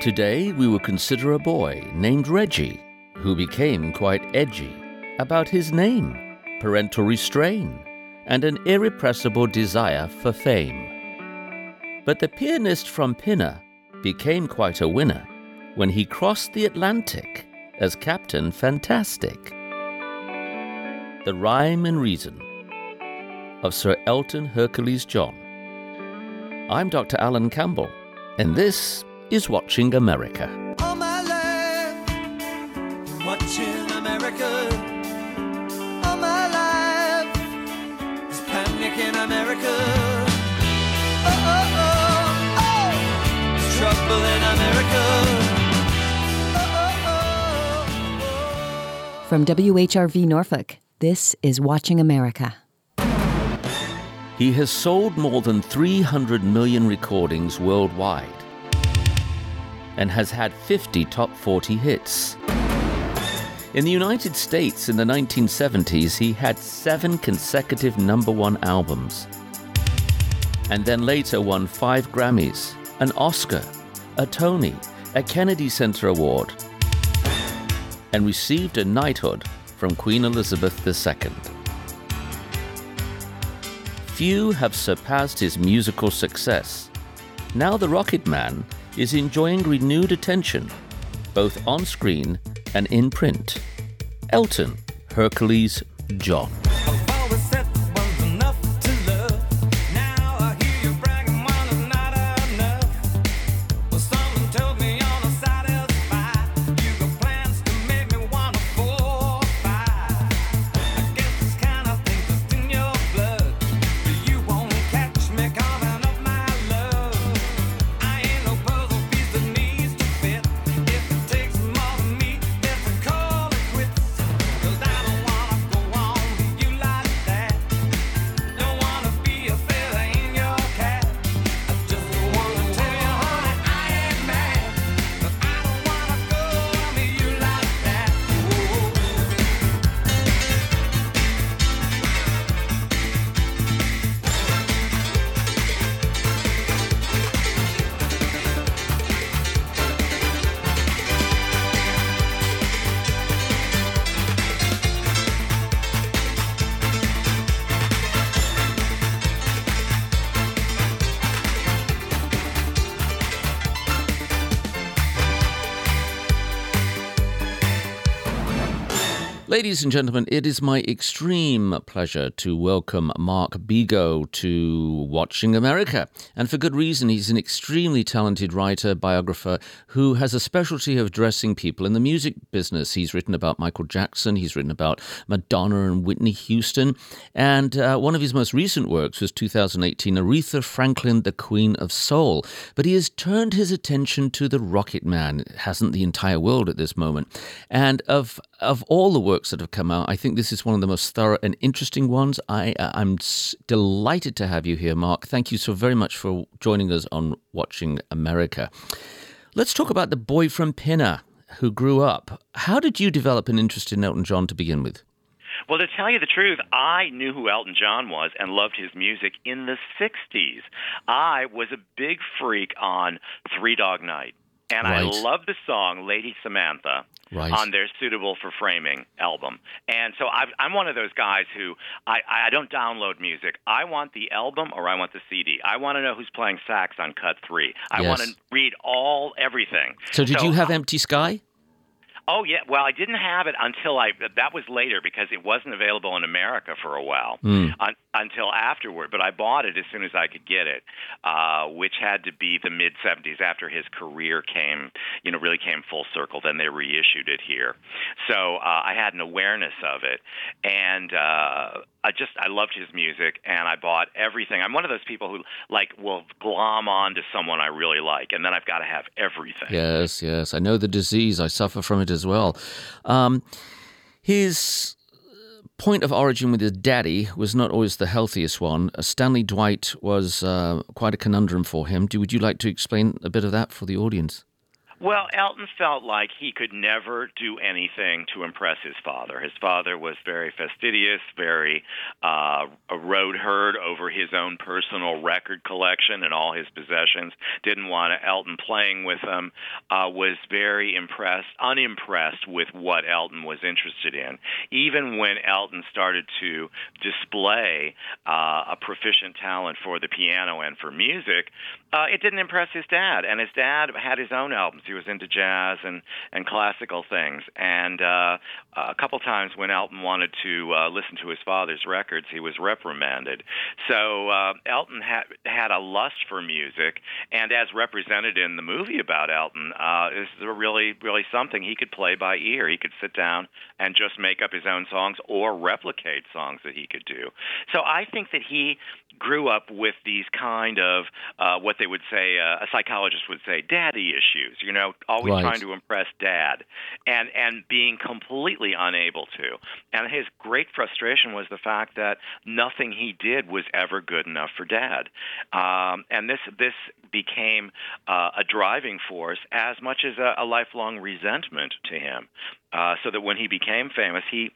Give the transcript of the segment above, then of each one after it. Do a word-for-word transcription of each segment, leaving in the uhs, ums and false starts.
Today we will consider a boy named Reggie, who became quite edgy about his name, parental restraint, and an irrepressible desire for fame. But the pianist from Pinner became quite a winner when he crossed the Atlantic as Captain Fantastic. The Rhyme and Reason of Sir Elton Hercules John. I'm Doctor Alan Campbell, and this is Watching America. All my life, watching America. All my life, it's panic in America. Oh, oh, oh, oh, it's trouble in America. Oh, oh, oh, oh. From W H R V Norfolk, this is Watching America. He has sold more than three hundred million recordings worldwide and has had fifty top forty hits. In the United States in the nineteen seventies, he had seven consecutive number one albums and then later won five Grammys, an Oscar, a Tony, a Kennedy Center Award, and received a knighthood from Queen Elizabeth the Second. Few have surpassed his musical success. Now the Rocket Man is enjoying renewed attention, both on screen and in print. Elton Hercules John. Ladies and gentlemen, it is my extreme pleasure to welcome Mark Bego to Watching America. And for good reason, he's an extremely talented writer, biographer, who has a specialty of dressing people in the music business. He's written about Michael Jackson, he's written about Madonna and Whitney Houston. And uh, one of his most recent works was two thousand eighteen, Aretha Franklin, the Queen of Soul. But he has turned his attention to the Rocket Man. It hasn't the entire world at this moment. And of Of all the works that have come out, I think this is one of the most thorough and interesting ones. I, uh, I'm s- delighted to have you here, Mark. Thank you so very much for joining us on Watching America. Let's talk about the boy from Pinner who grew up. How did you develop an interest in Elton John to begin with? Well, to tell you the truth, I knew who Elton John was and loved his music in the sixties. I was a big freak on Three Dog Night. And right. I love the song Lady Samantha right. on their Suitable for Framing album. And so I've, I'm one of those guys who I, I don't download music. I want the album or I want the C D. I want to know who's playing sax on cut three. I yes. want to read all everything. So did so, you have Empty Sky? Oh, yeah. Well, I didn't have it until I – that was later because it wasn't available in America for a while mm. un, until afterward. But I bought it as soon as I could get it, uh, which had to be the mid-seventies after his career came – you know, really came full circle. Then they reissued it here. So uh, I had an awareness of it. And uh, I just – I loved his music and I bought everything. I'm one of those people who, like, will glom on to someone I really like and then I've got to have everything. Yes, yes. I know the disease. I suffer from it as As well. Um, his point of origin with his daddy was not always the healthiest one. Stanley Dwight was uh, quite a conundrum for him. Do, would you like to explain a bit of that for the audience? Well, Elton felt like he could never do anything to impress his father. His father was very fastidious, very uh, road herd over his own personal record collection and all his possessions, didn't want Elton playing with him, uh, was very impressed, unimpressed with what Elton was interested in. Even when Elton started to display uh, a proficient talent for the piano and for music, uh, it didn't impress his dad, and his dad had his own albums. He was into jazz and, and classical things, and uh, a couple times when Elton wanted to uh, listen to his father's records, he was reprimanded. So uh, Elton had, had a lust for music, and as represented in the movie about Elton, uh, this is really, really something. He could play by ear. He could sit down and just make up his own songs or replicate songs that he could do. So I think that he grew up with these kind of uh, what they would say, uh, a psychologist would say, daddy issues, you know, always right. trying to impress dad and, and being completely unable to. And his great frustration was the fact that nothing he did was ever good enough for dad. Um, and this this became uh, a driving force as much as a, a lifelong resentment to him. Uh, so that when he became famous, he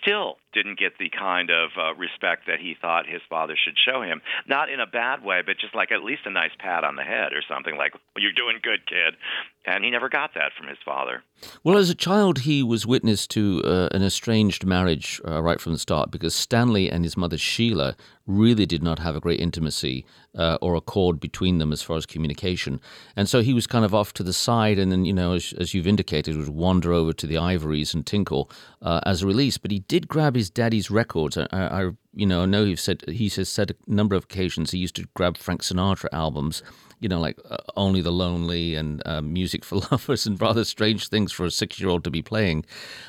still didn't get the kind of uh, respect that he thought his father should show him. Not in a bad way, but just like at least a nice pat on the head or something like, well, you're doing good, kid. And he never got that from his father. Well, as a child, he was witness to uh, an estranged marriage uh, right from the start, because Stanley and his mother, Sheila, really did not have a great intimacy uh, or accord between them as far as communication. And so he was kind of off to the side and then, you know, as, as you've indicated, would wander over to the island and tinkle uh, as a release, but he did grab his daddy's records. I, I you know, I know you've said he has said a number of occasions he used to grab Frank Sinatra albums, you know, like uh, Only the Lonely and uh, Music for Lovers and rather strange things for a six-year-old to be playing,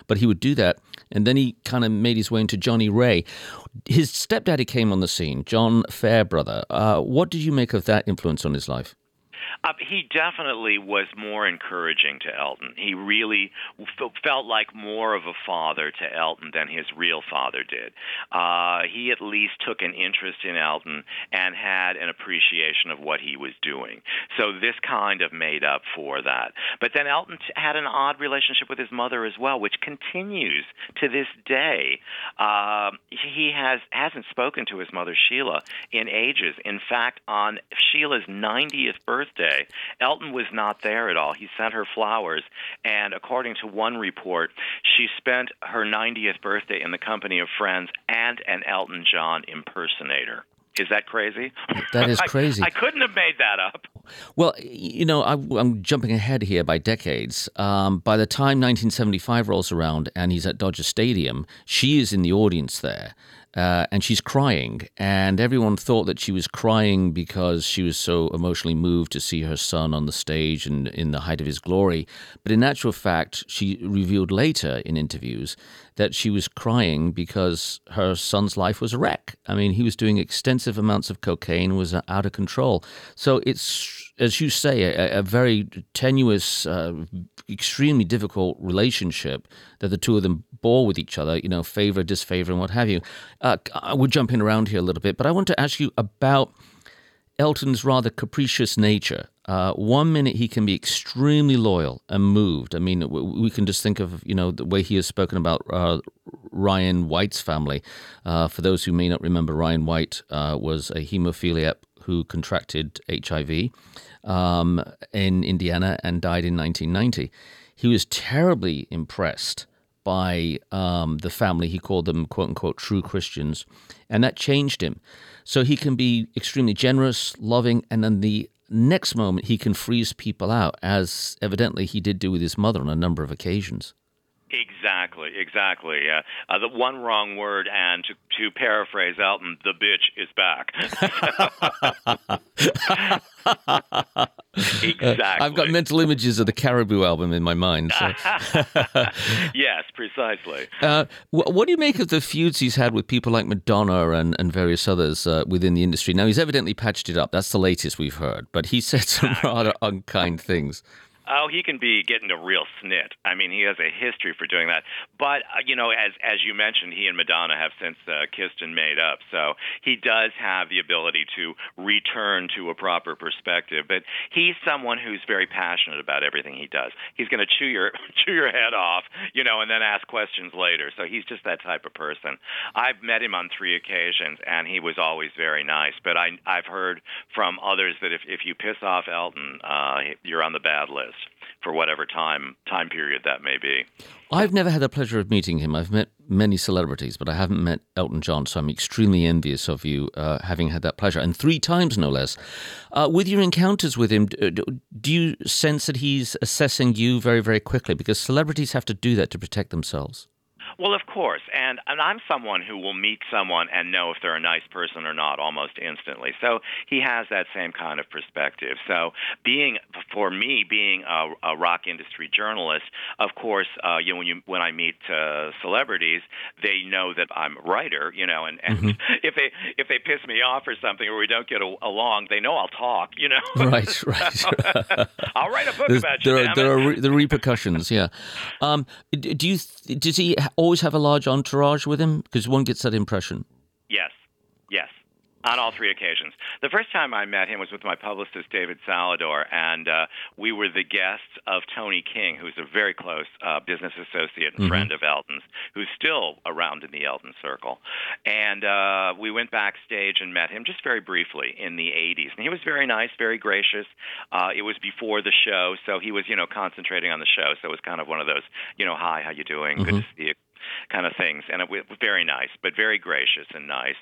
but he would do that, and then he kind of made his way into Johnny Ray. His stepdaddy came on the scene, John Fairbrother. Uh, what did you make of that influence on his life? Uh, he definitely was more encouraging to Elton. He really f- felt like more of a father to Elton than his real father did. Uh, he at least took an interest in Elton and had an appreciation of what he was doing. So this kind of made up for that. But then Elton t- had an odd relationship with his mother as well, which continues to this day. Uh, he has, hasn't spoken to his mother, Sheila, in ages. In fact, on Sheila's ninetieth birthday, Day. Elton was not there at all. He sent her flowers, and according to one report, she spent her ninetieth birthday in the company of friends and an Elton John impersonator. Is that crazy? That is crazy. I, I couldn't have made that up. Well, you know, I, I'm jumping ahead here by decades. Um, by the time nineteen seventy-five rolls around and he's at Dodger Stadium, she is in the audience there. Uh, and she's crying, and everyone thought that she was crying because she was so emotionally moved to see her son on the stage and in the height of his glory. But in actual fact, she revealed later in interviews that she was crying because her son's life was a wreck. I mean, he was doing extensive amounts of cocaine, was out of control. So it's, as you say, a, a very tenuous, uh, extremely difficult relationship that the two of them bore with each other, you know, favor, disfavor, and what have you. Uh, we're jumping around here a little bit, but I want to ask you about Elton's rather capricious nature. Uh, one minute he can be extremely loyal and moved. I mean, we can just think of, you know, the way he has spoken about uh, Ryan White's family. Uh, for those who may not remember, Ryan White uh, was a hemophiliac who contracted H I V um, in Indiana and died in nineteen ninety. He was terribly impressed by um, the family. He called them, quote-unquote, true Christians, and that changed him. So he can be extremely generous, loving, and then the next moment he can freeze people out, as evidently he did do with his mother on a number of occasions. Exactly, exactly. Uh, uh, the one wrong word, and to, to paraphrase Elton, the bitch is back. Exactly. Uh, I've got mental images of the Caribou album in my mind. So. Yes, precisely. Uh, wh- what do you make of the feuds he's had with people like Madonna and, and various others uh, within the industry? Now, he's evidently patched it up. That's the latest we've heard, but he said some rather unkind things. Oh, he can be getting a real snit. I mean, he has a history for doing that. But, uh, you know, as as you mentioned, he and Madonna have since uh, kissed and made up. So he does have the ability to return to a proper perspective. But he's someone who's very passionate about everything he does. He's going to chew your chew your head off, you know, and then ask questions later. So he's just that type of person. I've met him on three occasions, and he was always very nice. But I, I've heard from others that if, if you piss off Elton, uh, you're on the bad list for whatever time time period that may be. I've never had the pleasure of meeting him. I've met many celebrities, but I haven't met Elton John, so I'm extremely envious of you uh, having had that pleasure, and three times no less. Uh, with your encounters with him, do you sense that he's assessing you very, very quickly? Because celebrities have to do that to protect themselves. Well, of course, and, and I'm someone who will meet someone and know if they're a nice person or not almost instantly. So he has that same kind of perspective. So being, for me, being a, a rock industry journalist, of course, uh, you know, when you when I meet uh, celebrities, they know that I'm a writer, you know, and, and mm-hmm. if they if they piss me off or something or we don't get a, along, they know I'll talk, you know. Right, right. So, I'll write a book There's, about you. There are, there are re- the repercussions. Yeah. Um, do you does he? Always have a large entourage with him? Because one gets that impression. Yes, yes. On all three occasions. The first time I met him was with my publicist, David Salador, and uh, we were the guests of Tony King, who's a very close uh, business associate and mm-hmm. friend of Elton's, who's still around in the Elton circle. And uh, we went backstage and met him just very briefly in the eighties. And he was very nice, very gracious. Uh, it was before the show, so he was, you know, concentrating on the show. So it was kind of one of those, you know, hi, how you doing? Mm-hmm. Good to see you. Kind of things, and it was very nice, but very gracious and nice.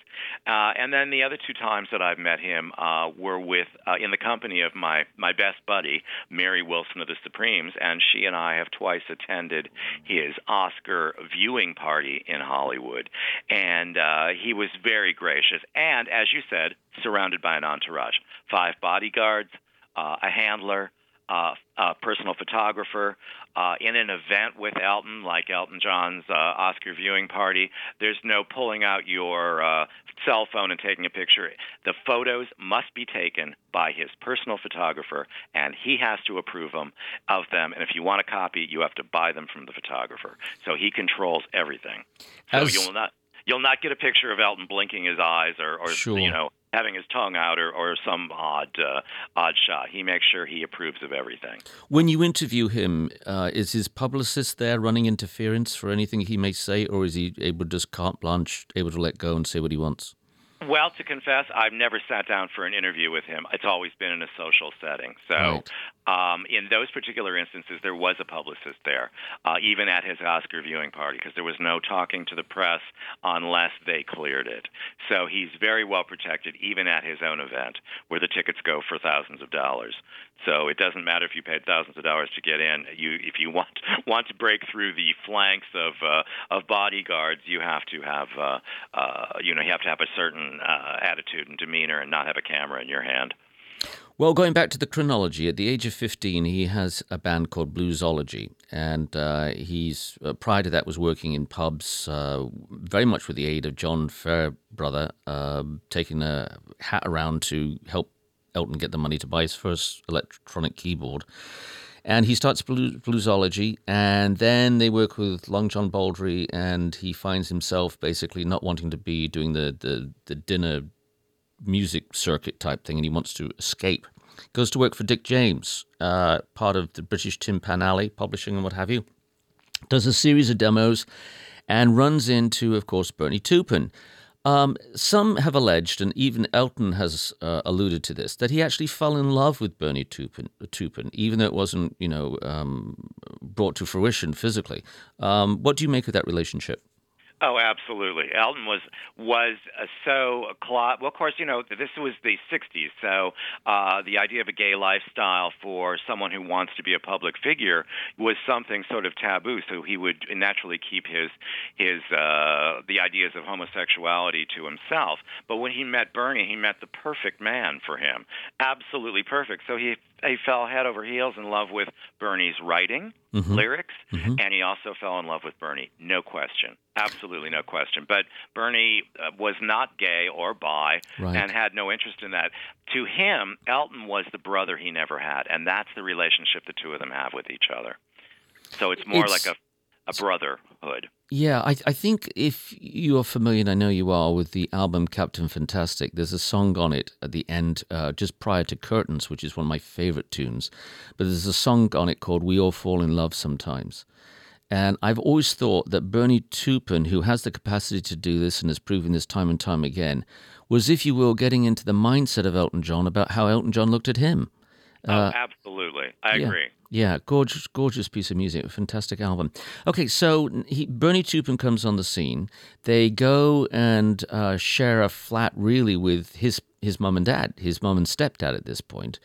Uh, and then the other two times that I've met him uh, were with uh, in the company of my, my best buddy, Mary Wilson of the Supremes, and she and I have twice attended his Oscar viewing party in Hollywood. And uh, he was very gracious, and as you said, surrounded by an entourage. Five bodyguards, uh, a handler, Uh, a personal photographer, uh, in an event with Elton, like Elton John's uh, Oscar viewing party. There's no pulling out your uh, cell phone and taking a picture. The photos must be taken by his personal photographer, and he has to approve them, of them. And if you want a copy, you have to buy them from the photographer. So he controls everything. So As... you will not, you'll not get a picture of Elton blinking his eyes or, or sure. you know, having his tongue out or, or some odd uh, odd shot. He makes sure he approves of everything. When you interview him, uh, is his publicist there running interference for anything he may say, or is he able to just carte blanche, able to let go and say what he wants? Well, to confess, I've never sat down for an interview with him. It's always been in a social setting. So right. um, in those particular instances, there was a publicist there, uh, even at his Oscar viewing party, because there was no talking to the press unless they cleared it. So he's very well protected, even at his own event, where the tickets go for thousands of dollars. So it doesn't matter if you paid thousands of dollars to get in. You, if you want want to break through the flanks of uh, of bodyguards, you have to have uh, uh, you know you have to have a certain uh, attitude and demeanor, and not have a camera in your hand. Well, going back to the chronology, at the age of fifteen, he has a band called Bluesology, and uh, he's uh, prior to that was working in pubs, uh, very much with the aid of John Fairbrother, uh, taking a hat around to help Elton get the money to buy his first electronic keyboard. And he starts Bluesology, and then they work with Long John Baldry, and he finds himself basically not wanting to be doing the, the, the dinner music circuit type thing, and he wants to escape. Goes to work for Dick James, uh, part of the British Tin Pan Alley publishing and what have you. Does a series of demos and runs into, of course, Bernie Taupin. Um, some have alleged, and even Elton has uh, alluded to this, that he actually fell in love with Bernie Taupin, Taupin even though it wasn't, you know, um, brought to fruition physically. Um, what do you make of that relationship? Oh, absolutely. Elton was was uh, so clot. Well, of course, you know, this was the sixties, so uh, the idea of a gay lifestyle for someone who wants to be a public figure was something sort of taboo. So he would naturally keep his his uh, the ideas of homosexuality to himself. But when he met Bernie, he met the perfect man for him, absolutely perfect. So he he fell head over heels in love with Bernie's writing, mm-hmm. lyrics, mm-hmm. and he also fell in love with Bernie. No question. Absolutely no question. But Bernie uh, was not gay or bi right. and had no interest in that. To him, Elton was the brother he never had, and that's the relationship the two of them have with each other. So it's more it's... like a... a brotherhood. Yeah, I, I think if you are familiar, and I know you are, with the album Captain Fantastic, there's a song on it at the end, uh, just prior to Curtains, which is one of my favorite tunes. But there's a song on it called We All Fall in Love Sometimes. And I've always thought that Bernie Taupin, who has the capacity to do this and has proven this time and time again, was, if you will, getting into the mindset of Elton John about how Elton John looked at him. Oh, uh, absolutely. I yeah. agree. Yeah, gorgeous, gorgeous piece of music, fantastic album. Okay, so he, Bernie Taupin comes on the scene. They go and uh, share a flat, really, with his his mum and dad, his mum and stepdad at this point,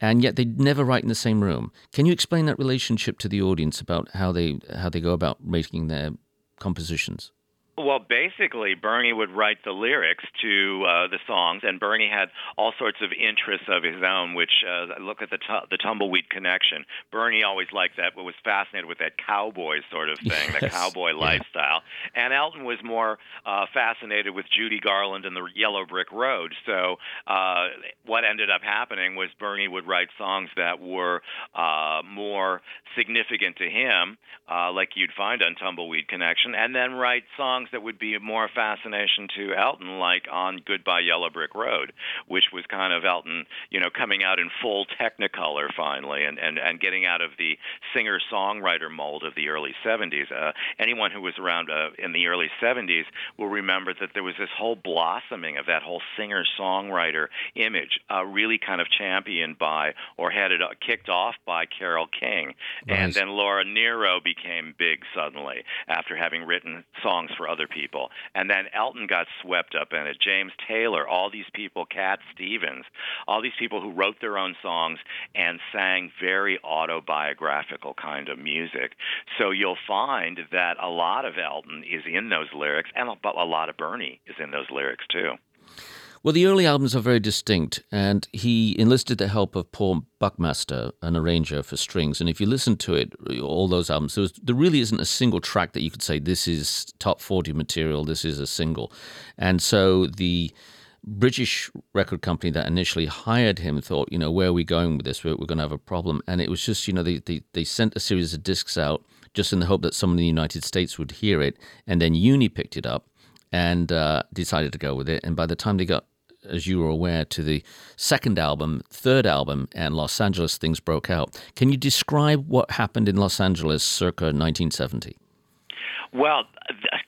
and yet they never write in the same room. Can you explain that relationship to the audience about how they how they go about making their compositions? Well, basically, Bernie would write the lyrics to uh, the songs, and Bernie had all sorts of interests of his own, which, uh, look at the t- the Tumbleweed Connection. Bernie always liked that, was fascinated with that cowboy sort of thing, yes. the cowboy yeah. lifestyle. And Elton was more uh, fascinated with Judy Garland and the Yellow Brick Road. So uh, what ended up happening was Bernie would write songs that were uh, more significant to him, uh, like you'd find on Tumbleweed Connection, and then write songs that would be more fascination to Elton, like on Goodbye Yellow Brick Road, which was kind of Elton, you know, coming out in full Technicolor finally and, and, and getting out of the singer-songwriter mold of the early seventies. Uh, anyone who was around uh, in the early seventies will remember that there was this whole blossoming of that whole singer-songwriter image, uh, really kind of championed by or headed uh, kicked off by Carole King. Nice. And then Laura Nyro became big suddenly after having written songs for other people. And then Elton got swept up in it. James Taylor, all these people, Cat Stevens, all these people who wrote their own songs and sang very autobiographical kind of music. So you'll find that a lot of Elton is in those lyrics, and a lot of Bernie is in those lyrics too. Well, the early albums are very distinct, and he enlisted the help of Paul Buckmaster, an arranger for strings. And if you listen to it, all those albums, there, was, there really isn't a single track that you could say, this is top forty material, this is a single. And so the British record company that initially hired him thought, you know, where are we going with this? We're, we're going to have a problem. And it was just, you know, they, they, they sent a series of discs out just in the hope that someone in the United States would hear it. And then Uni picked it up and uh, decided to go with it. And by the time they got, as you were aware, to the second album, third album, and Los Angeles, things broke out. Can you describe what happened in Los Angeles circa nineteen seventy? Well,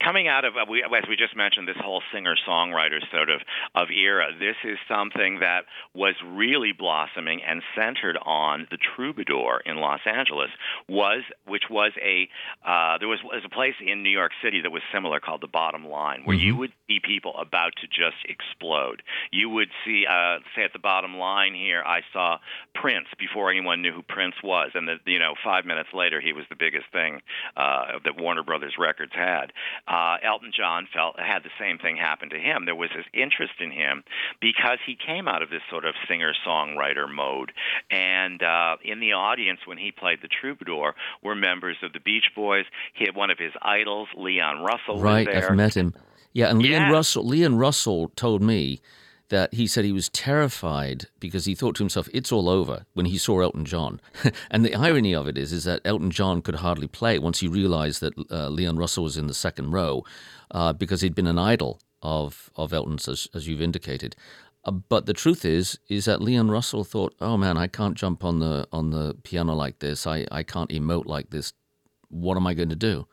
coming out of, as we just mentioned, this whole singer-songwriter sort of, of era, this is something that was really blossoming and centered on the Troubadour in Los Angeles, was which was a, uh, there was, was a place in New York City that was similar called the Bottom Line, where mm-hmm. you would see people about to just explode. You would see, uh, say at the Bottom Line here, I saw Prince before anyone knew who Prince was, and the, you know, five minutes later he was the biggest thing uh, that Warner Brothers record. had. Uh, Elton John felt had the same thing happen to him. There was this interest in him because he came out of this sort of singer-songwriter mode. And uh, in the audience when he played the Troubadour were members of the Beach Boys. He had one of his idols, Leon Russell, right, was there. Right, I've met him. Yeah, and Leon yeah. Russell. Leon Russell told me that he said he was terrified because he thought to himself, it's all over, when he saw Elton John. And the irony of it is is that Elton John could hardly play once he realized that uh, Leon Russell was in the second row uh, because he'd been an idol of, of Elton's, as, as you've indicated. Uh, but the truth is is that Leon Russell thought, oh, man, I can't jump on the on the piano like this. I, I can't emote like this. What am I going to do?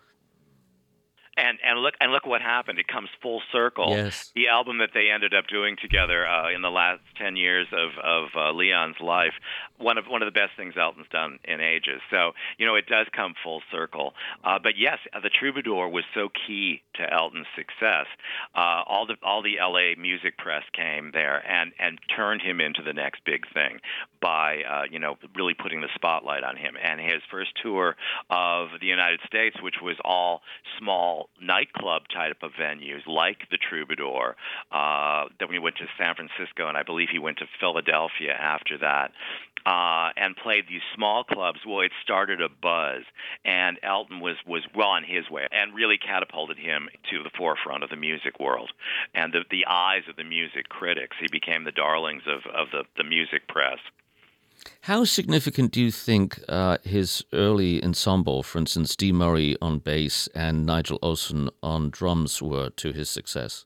And and look and look what happened. It comes full circle. Yes. The album that they ended up doing together uh, in the last ten years of of uh, Leon's life, one of one of the best things Elton's done in ages. So you know it does come full circle. Uh, but yes, the Troubadour was so key to Elton's success. Uh, all the all the L A music press came there and and turned him into the next big thing by uh, you know really putting the spotlight on him. And his first tour of the United States, which was all small. Night nightclub type of venues like the Troubadour. Uh, then we went to San Francisco, and I believe he went to Philadelphia after that, uh, and played these small clubs. Well, it started a buzz, and Elton was, was well on his way and really catapulted him to the forefront of the music world and the, the eyes of the music critics. He became the darlings of, of the, the music press. How significant do you think uh, his early ensemble, for instance, Dee Murray on bass and Nigel Olsen on drums, were to his success?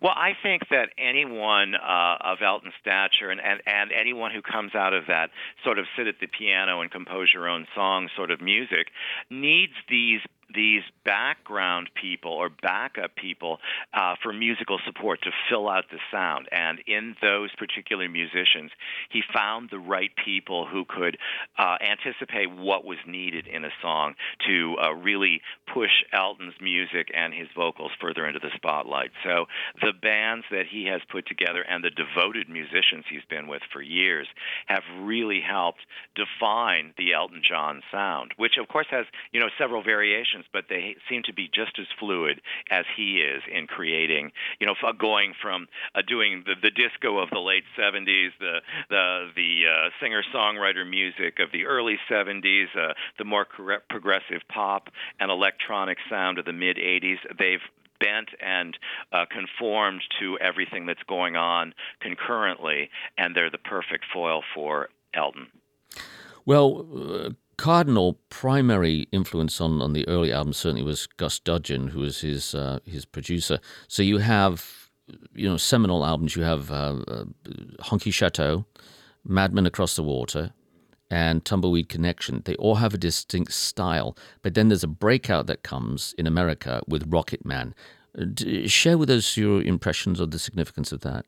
Well, I think that anyone uh, of Elton's stature and, and, and anyone who comes out of that sort of sit at the piano and compose your own song sort of music needs these these background people or backup people uh, for musical support to fill out the sound. And in those particular musicians, he found the right people who could uh, anticipate what was needed in a song to uh, really push Elton's music and his vocals further into the spotlight. So the bands that he has put together and the devoted musicians he's been with for years have really helped define the Elton John sound, which of course has, you know, several variations, but they seem to be just as fluid as he is in creating, you know, going from uh, doing the, the disco of the late seventies, the the, the uh, singer-songwriter music of the early seventies, uh, the more cor- progressive pop and electronic sound of the mid-eighties. They've bent and uh, conformed to everything that's going on concurrently, and they're the perfect foil for Elton. Well, uh... cardinal primary influence on, on the early album certainly was Gus Dudgeon, who was his uh, his producer. So you have, you know, seminal albums. You have uh, uh, Honky Château, Madman Across the Water, and Tumbleweed Connection. They all have a distinct style. But then there's a breakout that comes in America with Rocket Man. D- share with us your impressions of the significance of that.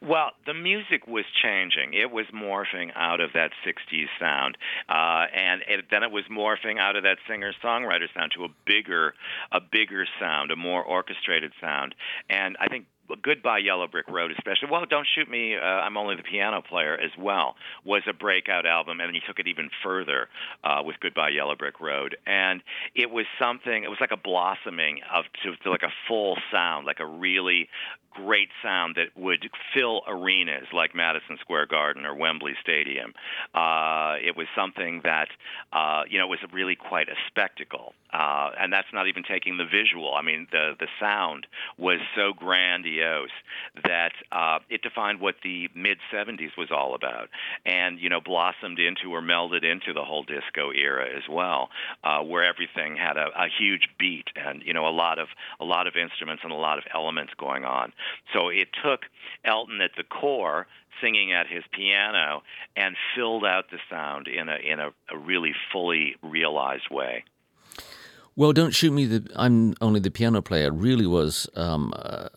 Well, the music was changing. It was morphing out of that sixties sound, uh, and it, then it was morphing out of that singer-songwriter sound to a bigger, a bigger sound, a more orchestrated sound. And I think Goodbye Yellow Brick Road, especially, well, Don't Shoot Me, uh, I'm Only the Piano Player as well, was a breakout album, and then he took it even further uh, with Goodbye Yellow Brick Road. And it was something, it was like a blossoming of to, to like a full sound, like a really great sound that would fill arenas like Madison Square Garden or Wembley Stadium. Uh, it was something that, uh, you know, was really quite a spectacle. Uh, and that's not even taking the visual. I mean, the, the sound was so grandiose that uh, it defined what the mid-seventies was all about and, you know, blossomed into or melded into the whole disco era as well, uh, where everything had a, a huge beat and, you know, a lot of a lot of instruments and a lot of elements going on. So it took Elton at the core, singing at his piano, and filled out the sound in a in a, a really fully realized way. Well, Don't Shoot Me, the, I'm Only the Piano Player really was um, a,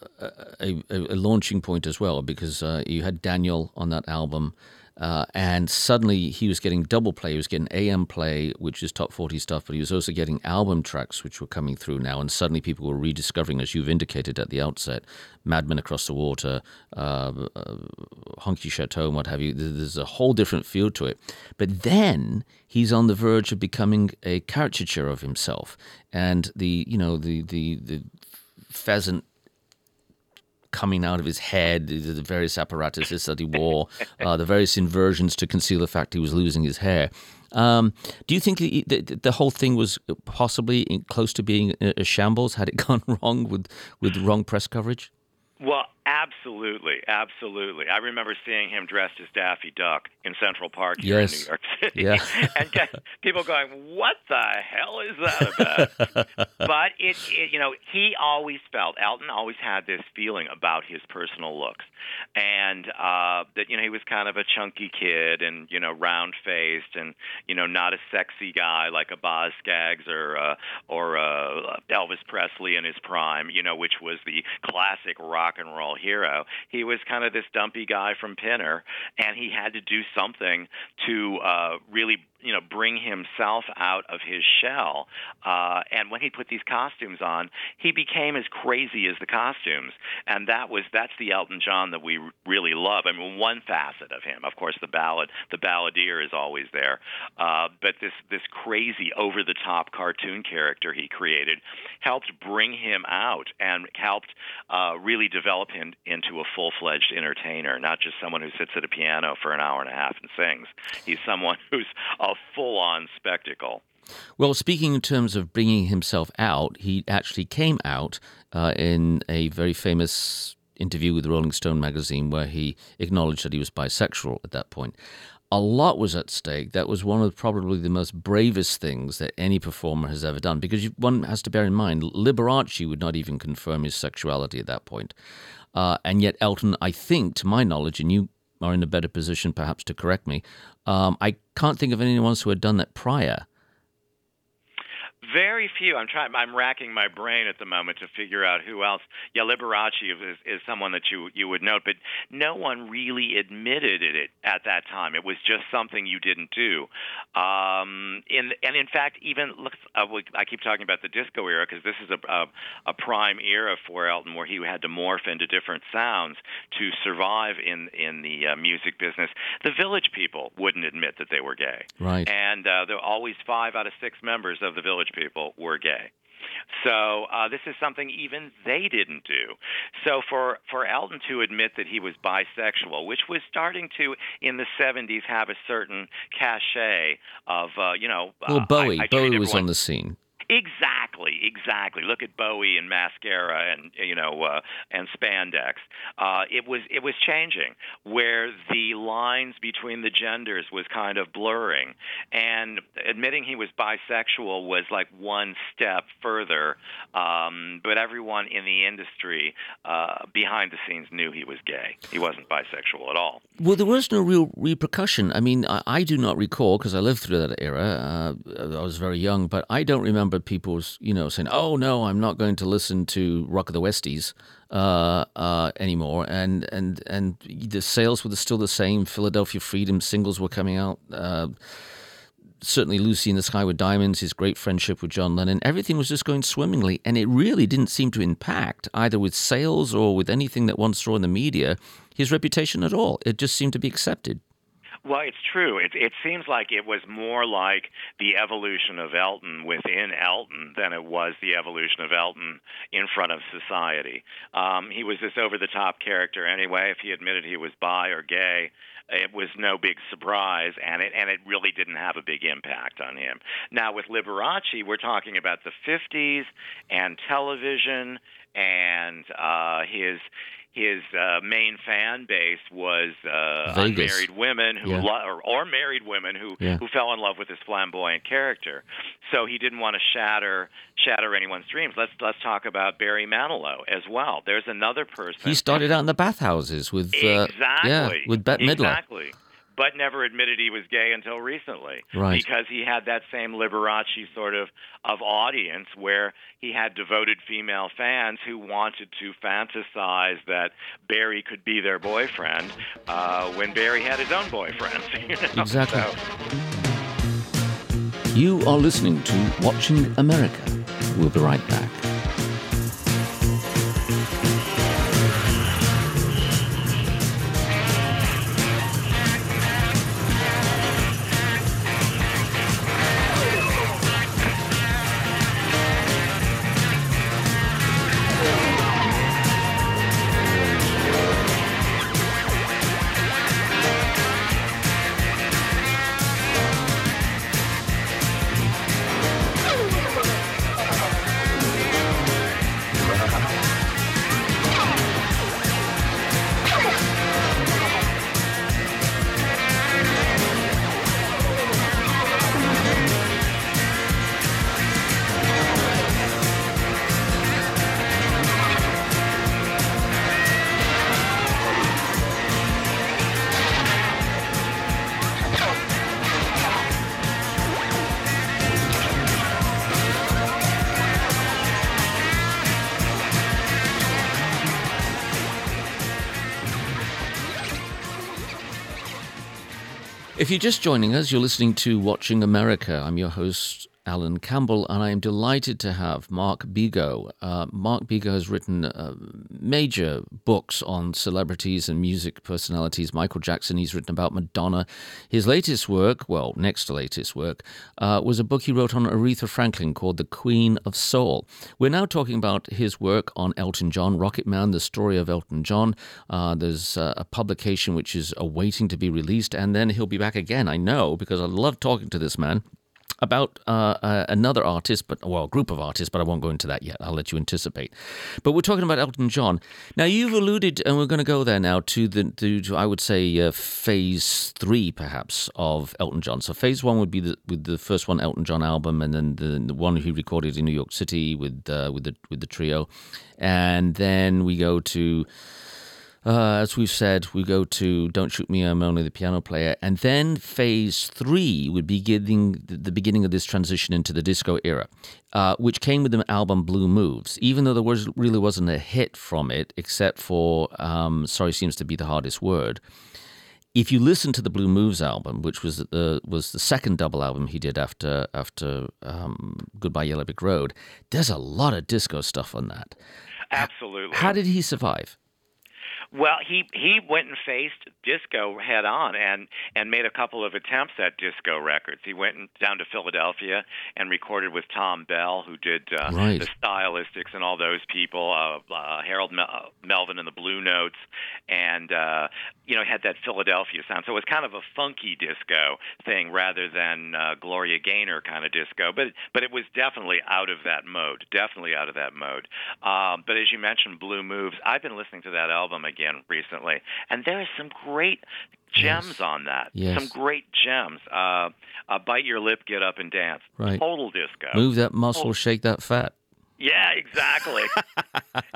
a, a launching point as well, because uh, you had Daniel on that album, uh, and suddenly he was getting double play. He was getting A M play, which is top forty stuff, but he was also getting album tracks, which were coming through now, and suddenly people were rediscovering, as you've indicated at the outset, Madman Across the Water, uh, uh, Honky Château, and what have you. There's a whole different feel to it. But then he's on the verge of becoming a caricature of himself, and the you know the the, the pheasant coming out of his head, the, the various apparatuses that he wore, uh, the various inversions to conceal the fact he was losing his hair. Um, do you think the, the, the whole thing was possibly in, close to being a, a shambles? Had it gone wrong with with wrong press coverage? Well, absolutely, absolutely. I remember seeing him dressed as Daffy Duck in Central Park here yes. in New York City. Yeah. And people going, what the hell is that about? But, it, it, you know, he always felt, Elton always had this feeling about his personal looks. And uh, that, you know, he was kind of a chunky kid and, you know, round-faced and, you know, not a sexy guy like a Boz Scaggs or, uh, or uh, Elvis Presley in his prime, you know, which was the classic rock and roll national hero. He was kind of this dumpy guy from Pinner, and he had to do something to uh, really you know, bring himself out of his shell. Uh, and when he put these costumes on, he became as crazy as the costumes. And that was that's the Elton John that we really love. I mean, one facet of him. Of course, the ballad, the balladeer is always there. Uh, but this, this crazy, over-the-top cartoon character he created helped bring him out and helped uh, really develop him into a full-fledged entertainer, not just someone who sits at a piano for an hour and a half and sings. He's someone who's a full-on spectacle. Well, speaking in terms of bringing himself out, he actually came out uh, in a very famous interview with Rolling Stone magazine where he acknowledged that he was bisexual at that point. A lot was at stake. That was one of probably the most bravest things that any performer has ever done, because one has to bear in mind, Liberace would not even confirm his sexuality at that point. Uh, and yet Elton, I think, to my knowledge, and you are in a better position perhaps to correct me, um, I can't think of anyone else who had done that prior. Very few. I'm trying. I'm racking my brain at the moment to figure out who else. Yeah, Liberace is, is someone that you you would note, but no one really admitted it at that time. It was just something you didn't do. Um, in, and in fact, even look, uh, I keep talking about the disco era because this is a, a a prime era for Elton, where he had to morph into different sounds to survive in in the uh, music business. The Village People wouldn't admit that they were gay, right? And uh, there were always five out of six members of the Village People. people were gay. So uh, this is something even they didn't do. So for, for Elton to admit that he was bisexual, which was starting to, in the seventies, have a certain cachet of, uh, you know... Well, Bowie. I, I Bowie was on the scene. Exactly, exactly. Look at Bowie and mascara and you know uh, and spandex. Uh, it was it was changing, where the lines between the genders was kind of blurring, and admitting he was bisexual was like one step further. Um, but everyone in the industry uh, behind the scenes knew he was gay. He wasn't bisexual at all. Well, there was no real repercussion. I mean, I, I do not recall, because I lived through that era. Uh, I was very young, but I don't remember people, you know, saying, "Oh no, I'm not going to listen to Rock of the Westies uh, uh, anymore." And and and the sales were still the same. Philadelphia Freedom singles were coming out. Uh, certainly, "Lucy in the Sky with Diamonds," his great friendship with John Lennon, everything was just going swimmingly, and it really didn't seem to impact either with sales or with anything that one saw in the media his reputation at all. It just seemed to be accepted. Well, it's true. It, it seems like it was more like the evolution of Elton within Elton than it was the evolution of Elton in front of society. Um, he was this over-the-top character anyway. If he admitted he was bi or gay, it was no big surprise, and it and it really didn't have a big impact on him. Now, with Liberace, we're talking about the fifties and television, and uh, his... His uh, main fan base was uh, unmarried women who, yeah. lo- or, or married women who, yeah. who fell in love with this flamboyant character. So he didn't want to shatter shatter anyone's dreams. Let's let's talk about Barry Manilow as well. There's another person. He started out in the bathhouses with uh, exactly yeah, with Bette Midler. Exactly. But never admitted he was gay until recently, right? Because he had that same Liberace sort of, of audience where he had devoted female fans who wanted to fantasize that Barry could be their boyfriend uh, when Barry had his own boyfriend. You know? Exactly. So. You are listening to Watching America. We'll be right back. If you're just joining us, you're listening to Watching America. I'm your host, Alan Campbell, and I am delighted to have Mark Bego. Uh, Mark Bego has written uh, major books on celebrities and music personalities. Michael Jackson, he's written about Madonna. His latest work, well, next to latest work, uh, was a book he wrote on Aretha Franklin called The Queen of Soul. We're now talking about his work on Elton John, Rocket Man, The Story of Elton John. Uh, there's uh, a publication which is awaiting to be released, and then he'll be back again, I know, because I love talking to this man about uh, uh, another artist, but well, a group of artists, but I won't go into that yet. I'll let you anticipate. But we're talking about Elton John. Now, you've alluded, and we're going to go there now, to, the to, to I would say, uh, phase three, perhaps, of Elton John. So phase one would be the, with the first one, Elton John album, and then the, the one he recorded in New York City with, uh, with, the, with the trio. And then we go to... Uh, as we've said, we go to Don't Shoot Me, I'm Only the Piano Player. And then phase three would be getting the beginning of this transition into the disco era, uh, which came with the album Blue Moves, even though there was really wasn't a hit from it, except for um, Sorry Seems to Be the Hardest Word. If you listen to the Blue Moves album, which was the was the second double album he did after after um, Goodbye Yellow Brick Road, there's a lot of disco stuff on that. Absolutely. How did he survive? Well, he, he went and faced disco head on and, and made a couple of attempts at disco records. He went down to Philadelphia and recorded with Tom Bell, who did uh, right. the Stylistics and all those people, uh, uh, Harold Mel- Melvin and the Blue Notes, and uh, you know, had that Philadelphia sound. So it was kind of a funky disco thing rather than uh, Gloria Gaynor kind of disco. But but it was definitely out of that mode, definitely out of that mode. Um, but as you mentioned, Blue Moves, I've been listening to that album again. Recently, and there are some great gems yes. on that. Yes. Some great gems. Uh, uh, Bite Your Lip, Get Up and Dance. Right. Total disco. Move that muscle, Total. Shake that fat. Yeah, exactly.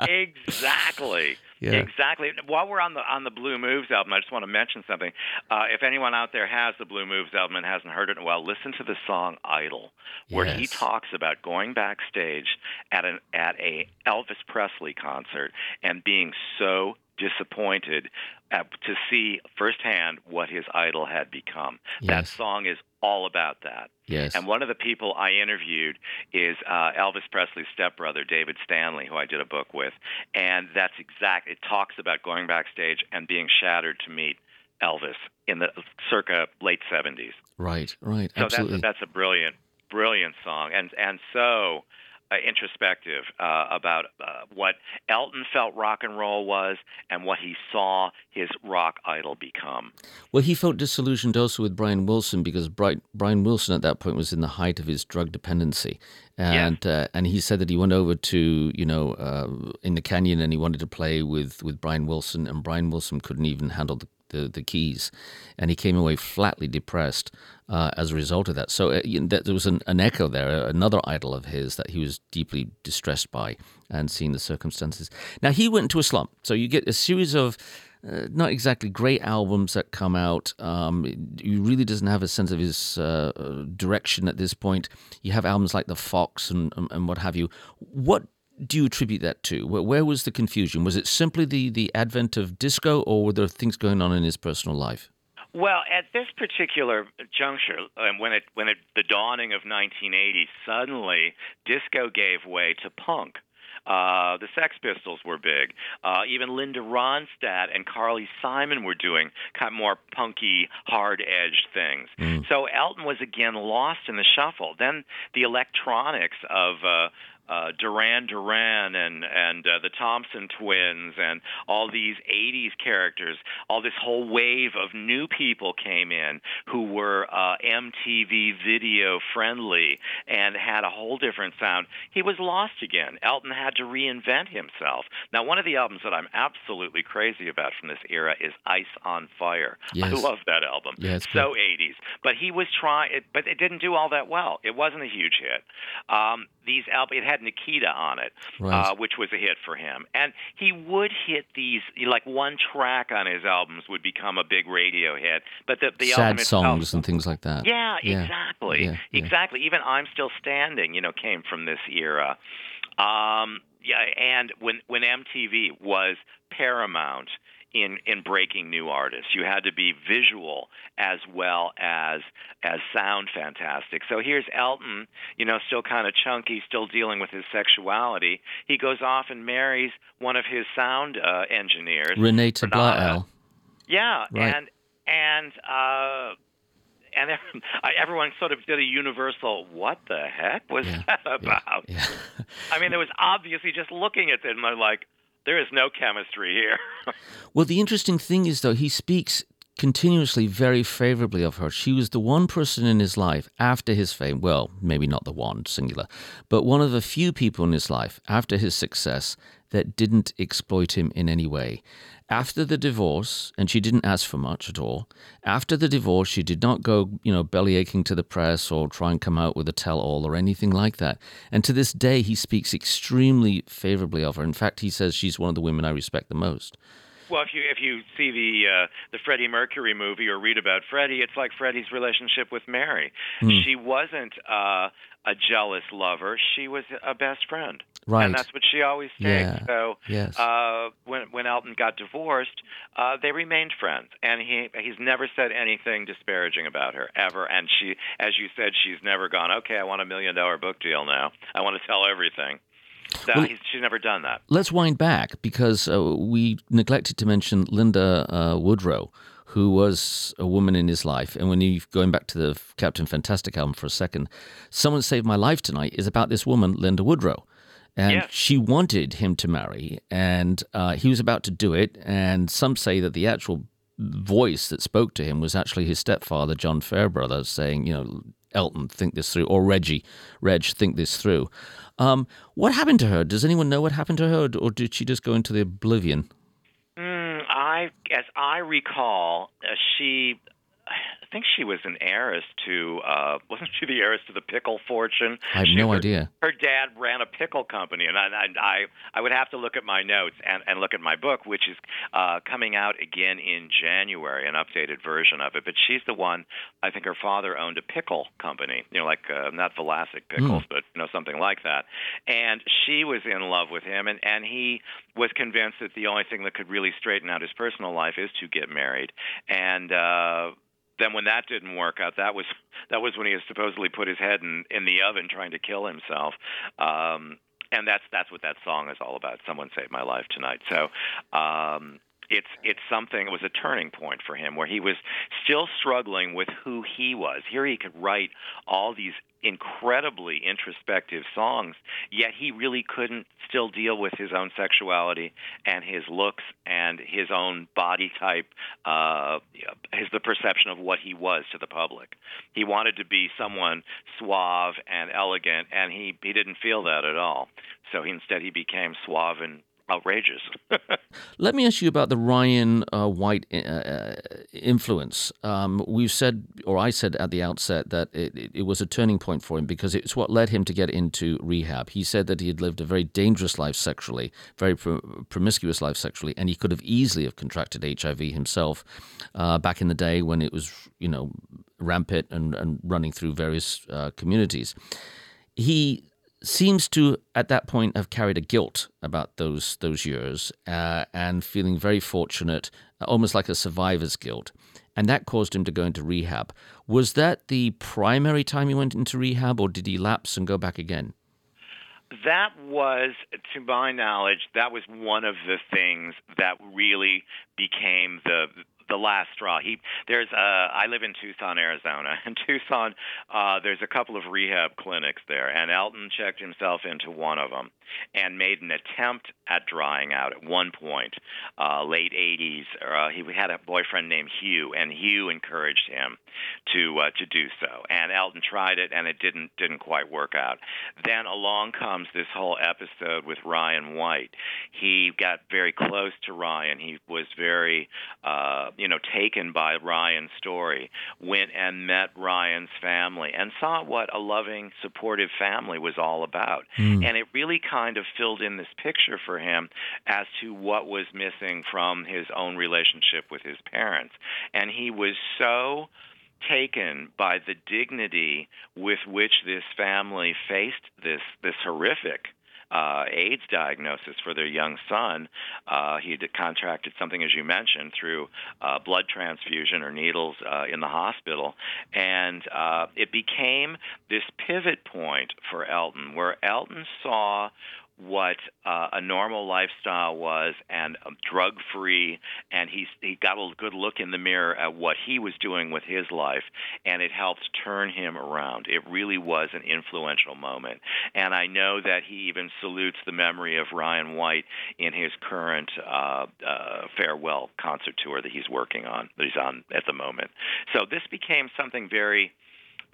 exactly. Yeah. Exactly. While we're on the on the Blue Moves album, I just want to mention something. Uh, if anyone out there has the Blue Moves album and hasn't heard it in a while, listen to the song Idol, where yes. he talks about going backstage at an at a Elvis Presley concert and being so disappointed uh, to see firsthand what his idol had become. Yes. That song is all about that. Yes. And one of the people I interviewed is uh, Elvis Presley's stepbrother, David Stanley, who I did a book with. And that's exact. It talks about going backstage and being shattered to meet Elvis in the circa late seventies. Right, right. So absolutely. That's, that's a brilliant, brilliant song. And, and so... Uh, introspective uh, about uh, what Elton felt rock and roll was and what he saw his rock idol become. Well, he felt disillusioned also with Brian Wilson because Brian, Brian Wilson at that point was in the height of his drug dependency. And yes. uh, and he said that he went over to, you know, uh, in the canyon and he wanted to play with, with Brian Wilson, and Brian Wilson couldn't even handle the The, the keys, and he came away flatly depressed uh, as a result of that. So uh, you know, that, there was an, an echo there, another idol of his that he was deeply distressed by, and seeing the circumstances. Now he went into a slump. So you get a series of uh, not exactly great albums that come out. Um, he really doesn't have a sense of his uh, direction at this point. You have albums like The Fox and and what have you. What do you attribute that to? Where was the confusion? Was it simply the, the advent of disco, or were there things going on in his personal life? Well, at this particular juncture, um, when it when it the dawning of nineteen eighty, suddenly disco gave way to punk. Uh, the Sex Pistols were big. Uh, even Linda Ronstadt and Carly Simon were doing kind of more punky, hard-edged things. Mm. So Elton was again lost in the shuffle. Then the electronics of... Uh, Uh, Duran Duran and and uh, the Thompson Twins and all these eighties characters, all this whole wave of new people came in who were uh, M T V video friendly and had a whole different sound. He was lost again. Elton had to reinvent himself. Now, one of the albums that I'm absolutely crazy about from this era is Ice on Fire. Yes. I love that album. Yeah, so good. eighties. But he was trying, but it didn't do all that well. It wasn't a huge hit. Um, these albums, it had Nikita on it, right. uh, which was a hit for him. And he would hit these, like one track on his albums would becum a big radio hit. But the, the Sad songs oh, and things like that. Yeah, yeah. exactly. Yeah, yeah. Exactly. Even I'm Still Standing, you know, came from this era. Um, yeah, and when, when M T V was paramount in in breaking new artists. You had to be visual as well as as sound fantastic. So here's Elton, you know, still kind of chunky, still dealing with his sexuality. He goes off and marries one of his sound uh, engineers, Renata Blael. Yeah, right. and and uh, and everyone sort of did a universal, what the heck was yeah, that about? Yeah, yeah. I mean, it was obviously just looking at them, I'm like, there is no chemistry here. Well, the interesting thing is, though, he speaks continuously very favorably of her. She was the one person in his life after his fame, well, maybe not the one, singular, but one of the few people in his life after his success that didn't exploit him in any way. After the divorce, and she didn't ask for much at all, after the divorce, she did not go, you know, bellyaching to the press or try and come out with a tell-all or anything like that. And to this day, he speaks extremely favorably of her. In fact, he says she's one of the women I respect the most. Well, if you if you see the uh, the Freddie Mercury movie or read about Freddie, it's like Freddie's relationship with Mary. Mm. She wasn't uh, a jealous lover; she was a best friend, right? And that's what she always yeah. did. So, yes. uh, when when Elton got divorced, uh, they remained friends, and he he's never said anything disparaging about her ever. And she, as you said, she's never gone, okay, I want a million dollar book deal now. I want to tell everything. So well, he's, she's never done that. Let's wind back, because uh, we neglected to mention Linda uh, Woodrow, who was a woman in his life. And when you're going back to the Captain Fantastic album for a second, Someone Saved My Life Tonight is about this woman, Linda Woodrow. And yeah. she wanted him to marry, and uh, he was about to do it. And some say that the actual voice that spoke to him was actually his stepfather, John Fairbrother, saying, you know, Elton, think this through, or Reggie, Reg, think this through. Um, what happened to her? Does anyone know what happened to her, or did she just go into the oblivion? Mm, I, as I recall, uh, she, I think she was an heiress to, uh, wasn't she the heiress to the pickle fortune? I have she, no her, idea. Her dad ran a pickle company, and I, I, I would have to look at my notes and, and look at my book, which is uh, coming out again in January, an updated version of it. But she's the one, I think her father owned a pickle company, you know, like uh, not Vlasic pickles, mm. but you know, something like that. And she was in love with him, and, and he was convinced that the only thing that could really straighten out his personal life is to get married. And, uh, Then when that didn't work out, that was that was when he supposedly put his head in, in the oven trying to kill himself. Um, and that's that's what that song is all about, Someone Saved My Life Tonight. So um, it's it's something, it was a turning point for him where he was still struggling with who he was. Here he could write all these incredibly introspective songs, yet he really couldn't still deal with his own sexuality and his looks and his own body type, uh, his the perception of what he was to the public. He wanted to be someone suave and elegant, and he, he didn't feel that at all. So he, instead he became suave and outrageous. Let me ask you about the Ryan uh, White uh, influence. Um, we've said, or I said at the outset, that it, it, it was a turning point for him because it's what led him to get into rehab. He said that he had lived a very dangerous life sexually, very pro- promiscuous life sexually, and he could have easily have contracted H I V himself uh, back in the day when it was, you know, rampant and, and running through various uh, communities. He seems to, at that point, have carried a guilt about those those years uh, and feeling very fortunate, almost like a survivor's guilt. And that caused him to go into rehab. Was that the primary time he went into rehab, or did he lapse and go back again? That was, to my knowledge, that was one of the things that really became the... the last straw. He there's uh I live in Tucson, Arizona. In Tucson, uh there's a couple of rehab clinics there, and Elton checked himself into one of them and made an attempt at drying out at one point, uh late eighties. Uh, he had a boyfriend named Hugh, and Hugh encouraged him to uh, to do so. And Elton tried it, and it didn't didn't quite work out. Then along comes this whole episode with Ryan White. He got very close to Ryan. He was very uh you know, taken by Ryan's story, went and met Ryan's family and saw what a loving, supportive family was all about. Mm. And it really kind of filled in this picture for him as to what was missing from his own relationship with his parents. And he was so taken by the dignity with which this family faced this, this horrific uh, AIDS diagnosis for their young son. Uh, he contracted something, as you mentioned, through uh, blood transfusion or needles uh, in the hospital. And uh, it became this pivot point for Elton, where Elton saw what uh, a normal lifestyle was, and um, drug-free, and he he got a good look in the mirror at what he was doing with his life, and it helped turn him around. It really was an influential moment, and I know that he even salutes the memory of Ryan White in his current uh, uh, farewell concert tour that he's working on, that he's on at the moment. So this became something very,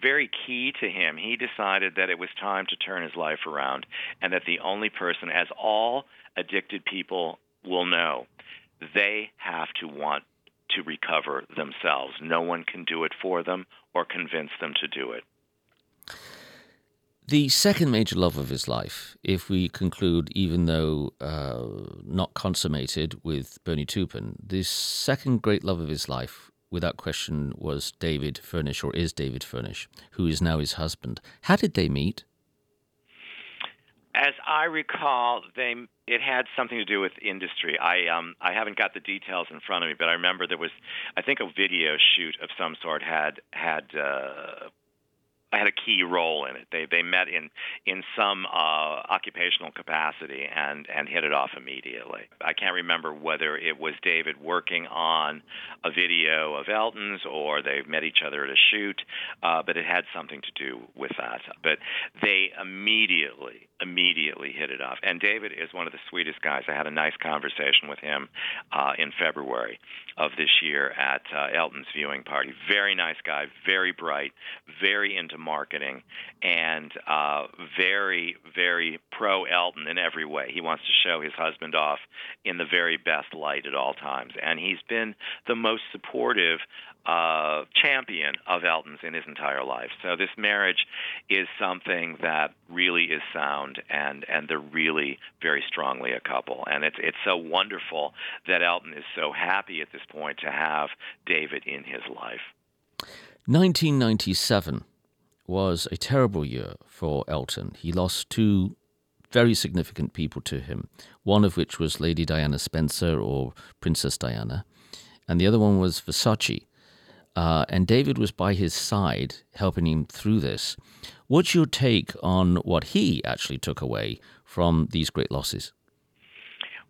very key to him. He decided that it was time to turn his life around, and that the only person, as all addicted people will know, they have to want to recover themselves. No one can do it for them or convince them to do it. The second major love of his life, if we conclude, even though uh, not consummated with Bernie Taupin, the second great love of his life, without question, was David Furnish, or is David Furnish, who is now his husband. How did they meet? As I recall, they it had something to do with industry. I um I haven't got the details in front of me, but I remember there was, I think, a video shoot of some sort had had. Uh, I had a key role in it. They they met in in some uh, occupational capacity and, and hit it off immediately. I can't remember whether it was David working on a video of Elton's or they met each other at a shoot, uh, but it had something to do with that. But they immediately, immediately hit it off. And David is one of the sweetest guys. I had a nice conversation with him uh, in February of this year at uh, Elton's viewing party. Very nice guy, very bright, very into marketing, and uh, very, very pro-Elton in every way. He wants to show his husband off in the very best light at all times. And he's been the most supportive uh, champion of Elton's in his entire life. So this marriage is something that really is sound, and, and they're really very strongly a couple. And it's, it's so wonderful that Elton is so happy at this point to have David in his life. nineteen ninety-seven was a terrible year for Elton. He lost two very significant people to him, one of which was Lady Diana Spencer, or Princess Diana, and the other one was Versace. Uh, and David was by his side, helping him through this. What's your take on what he actually took away from these great losses?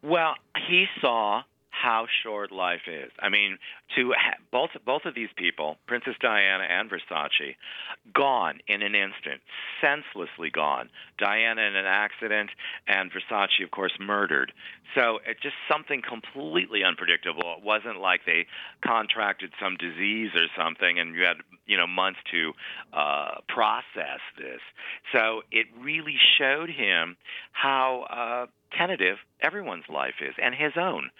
Well, he saw how short life is. I mean, to ha- both both of these people, Princess Diana and Versace, gone in an instant, senselessly gone. Diana in an accident, and Versace, of course, murdered. So it's just something completely unpredictable. It wasn't like they contracted some disease or something, and you had you know months to uh, process this. So it really showed him how Uh, tentative everyone's life is, and his own.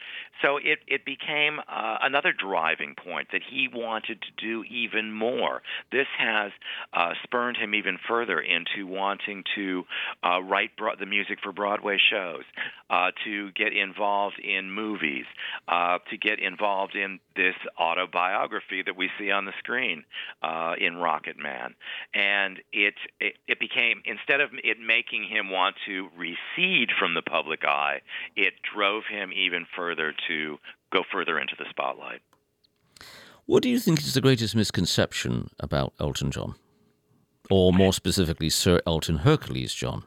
So it, it became uh, another driving point that he wanted to do even more. This has uh, spurned him even further into wanting to uh, write bro- the music for Broadway shows, uh, to get involved in movies, uh, to get involved in this autobiography that we see on the screen uh, in Rocket Man. And it, it, it became, instead of it making him want to recede from the public, public eye, it drove him even further to go further into the spotlight. What do you think is the greatest misconception about Elton John? Or more specifically, Sir Elton Hercules John?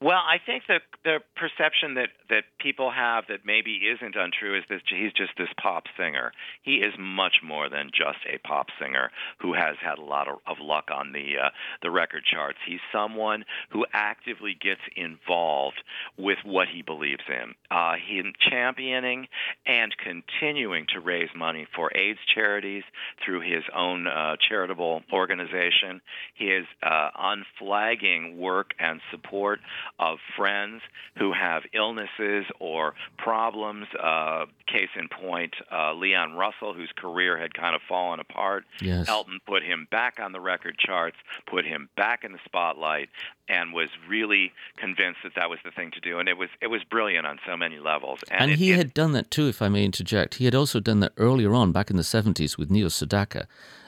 Well, I think the the perception that, that people have that maybe isn't untrue is that he's just this pop singer. He is much more than just a pop singer who has had a lot of, of luck on the uh, the record charts. He's someone who actively gets involved with what he believes in. Uh, him championing and continuing to raise money for AIDS charities through his own uh, charitable organization, his uh, unflagging work and support of friends who have illnesses or problems. Uh, case in point, uh, Leon Russell, whose career had kind of fallen apart. Yes. Elton put him back on the record charts, put him back in the spotlight, and was really convinced that that was the thing to do. And it was it was brilliant on so many levels. And, and it, he it, had done that too, if I may interject. He had also done that earlier on, back in the seventies, with Neil Sedaka.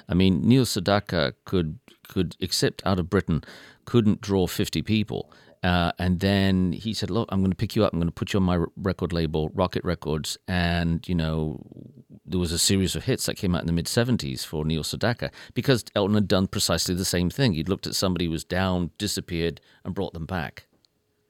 I mean, Neil Sedaka could could, except out of Britain, couldn't draw fifty people. Uh, and then he said, look, I'm going to pick you up. I'm going to put you on my record label, Rocket Records. And, you know, there was a series of hits that came out in the mid-seventies for Neil Sedaka, because Elton had done precisely the same thing. He'd looked at somebody who was down, disappeared, and brought them back.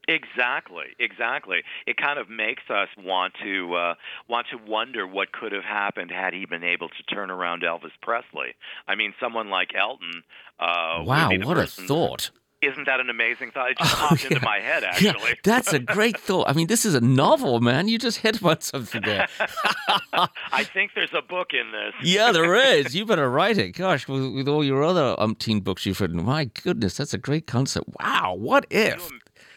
Exactly, exactly. It kind of makes us want to uh, want to wonder what could have happened had he been able to turn around Elvis Presley. I mean, someone like Elton. Uh, wow, what person. a thought. Isn't that an amazing thought? It just oh, popped yeah. into my head, actually. Yeah, that's a great thought. I mean, this is a novel, man. You just hit on something there. I think there's a book in this. Yeah, there is. You better write it. Gosh, with, with all your other umpteen books you've written. My goodness, that's a great concept. Wow, what if...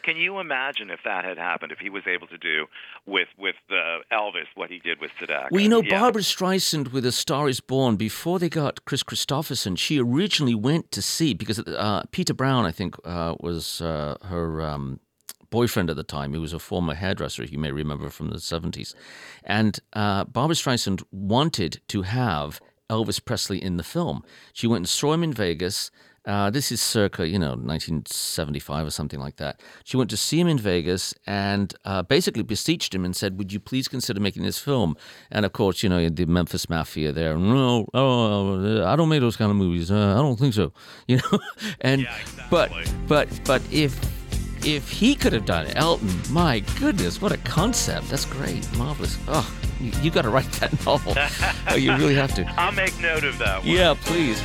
Can you imagine if that had happened, if he was able to do with with uh, Elvis what he did with Sedaka? Well, you know, yeah. Barbra Streisand with A Star Is Born, before they got Chris Christopherson, she originally went to see, because uh, Peter Brown, I think, uh, was uh, her um, boyfriend at the time. He was a former hairdresser, you may remember, from the seventies. And uh, Barbra Streisand wanted to have Elvis Presley in the film. She went and saw him in Vegas. Uh, this is circa, you know, nineteen seventy-five or something like that. She went to see him in Vegas and uh, basically beseeched him and said, would you please consider making this film? And, of course, you know, the Memphis Mafia there, no, oh, I don't make those kind of movies. Uh, I don't think so. You know? and yeah, exactly. But but but if, if he could have done it, Elton, my goodness, what a concept. That's great. Marvelous. Oh, you, you got to write that novel. Oh, you really have to. I'll make note of that one. Yeah, please.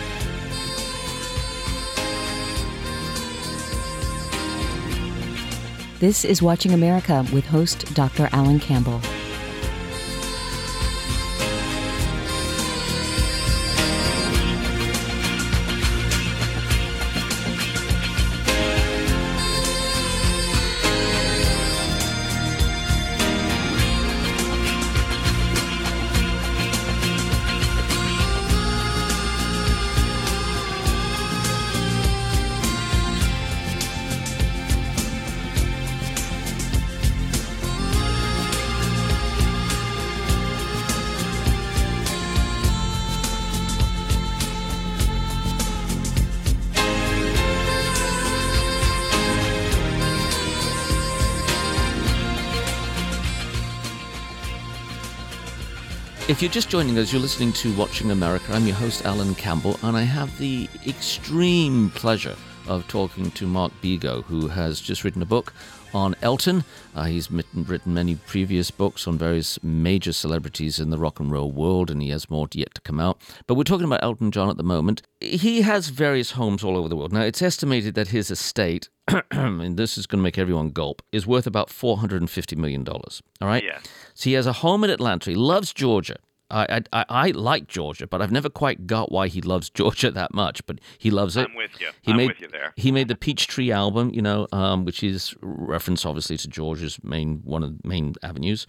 This is Watching America with host Doctor Alan Campbell. If you're just joining us, you're listening to Watching America. I'm your host, Alan Campbell, and I have the extreme pleasure of talking to Mark Bego, who has just written a book on Elton. Uh, he's written many previous books on various major celebrities in the rock and roll world, and he has more yet to come out. But we're talking about Elton John at the moment. He has various homes all over the world. Now, it's estimated that his estate, and this is going to make everyone gulp, is worth about four hundred fifty million dollars. All right? Yeah. So he has a home in Atlanta. He loves Georgia. I, I I like Georgia, but I've never quite got why he loves Georgia that much. But he loves it. I'm with you. He I'm made, with you there. He made the Peachtree album, you know, um, which is reference obviously to Georgia's main one of the main avenues.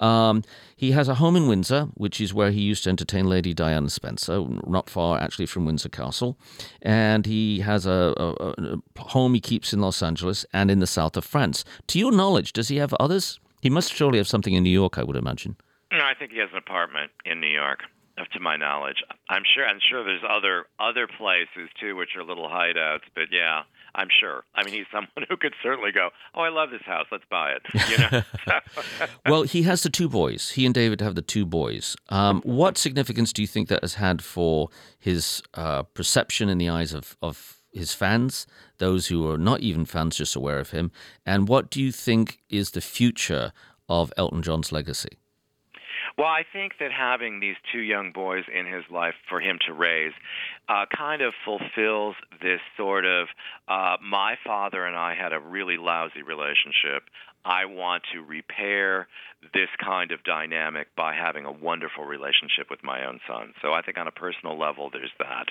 Um, he has a home in Windsor, which is where he used to entertain Lady Diana Spencer, not far actually from Windsor Castle, and he has a, a, a home he keeps in Los Angeles and in the south of France. To your knowledge, does he have others? He must surely have something in New York, I would imagine. No, I think he has an apartment in New York, to my knowledge. I'm sure. I'm sure there's other other places too, which are little hideouts. But yeah, I'm sure. I mean, he's someone who could certainly go, oh, I love this house. Let's buy it. You know. Well, he has the two boys. He and David have the two boys. Um, what significance do you think that has had for his uh, perception in the eyes of, of his fans, those who are not even fans, just aware of him? And what do you think is the future of Elton John's legacy? Well, I think that having these two young boys in his life for him to raise uh, kind of fulfills this sort of, uh, my father and I had a really lousy relationship. I want to repair this kind of dynamic by having a wonderful relationship with my own son. So I think on a personal level, there's that.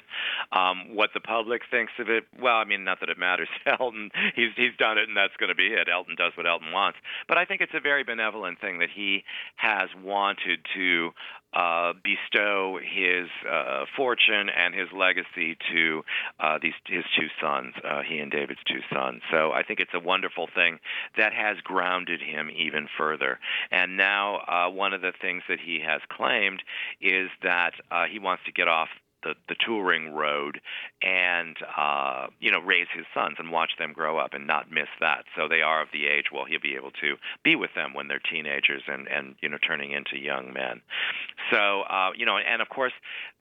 Um, what the public thinks of it, well, I mean, not that it matters. Elton, he's he's done it, and that's going to be it. Elton does what Elton wants. But I think it's a very benevolent thing that he has wanted to uh, bestow his uh, fortune and his legacy to uh, these his two sons, uh, he and David's two sons. So I think it's a wonderful thing that has grounded him even further. And now uh, one of the things that he has claimed is that uh, he wants to get off the, the touring road and, uh, you know, raise his sons and watch them grow up and not miss that. So they are of the age, well, he'll be able to be with them when they're teenagers and, and you know, turning into young men. So, uh, you know, and of course,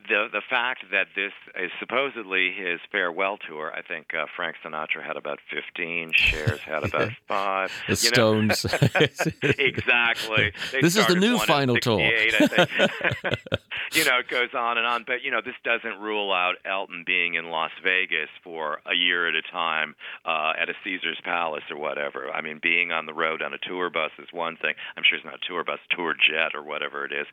the the fact that this is supposedly his farewell tour, I think uh, Frank Sinatra had about fifteen, Cher had about five. The Stones. Exactly. They this is the new final tour. You know, it goes on and on. But, you know, this doesn't rule out Elton being in Las Vegas for a year at a time uh, at a Caesar's Palace or whatever. I mean, being on the road on a tour bus is one thing. I'm sure it's not a tour bus, tour jet or whatever it is.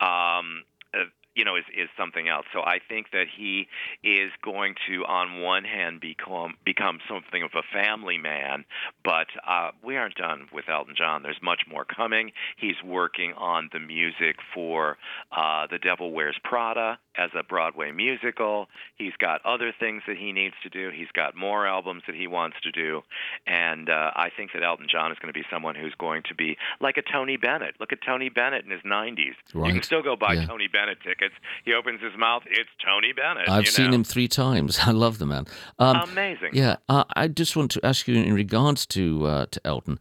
Um, uh, you know, is, is something else. So I think that he is going to, on one hand, become become something of a family man, but uh, we aren't done with Elton John. There's much more coming. He's working on the music for uh, The Devil Wears Prada as a Broadway musical. He's got other things that he needs to do. He's got more albums that he wants to do. And uh, I think that Elton John is going to be someone who's going to be like a Tony Bennett. Look at Tony Bennett in his nineties. Right. You can still go buy yeah. Tony Bennett tickets. He opens his mouth, it's Tony Bennett. I've you know? seen him three times. I love the man. Um, Amazing. Yeah, uh, I just want to ask you in regards to uh, to Elton,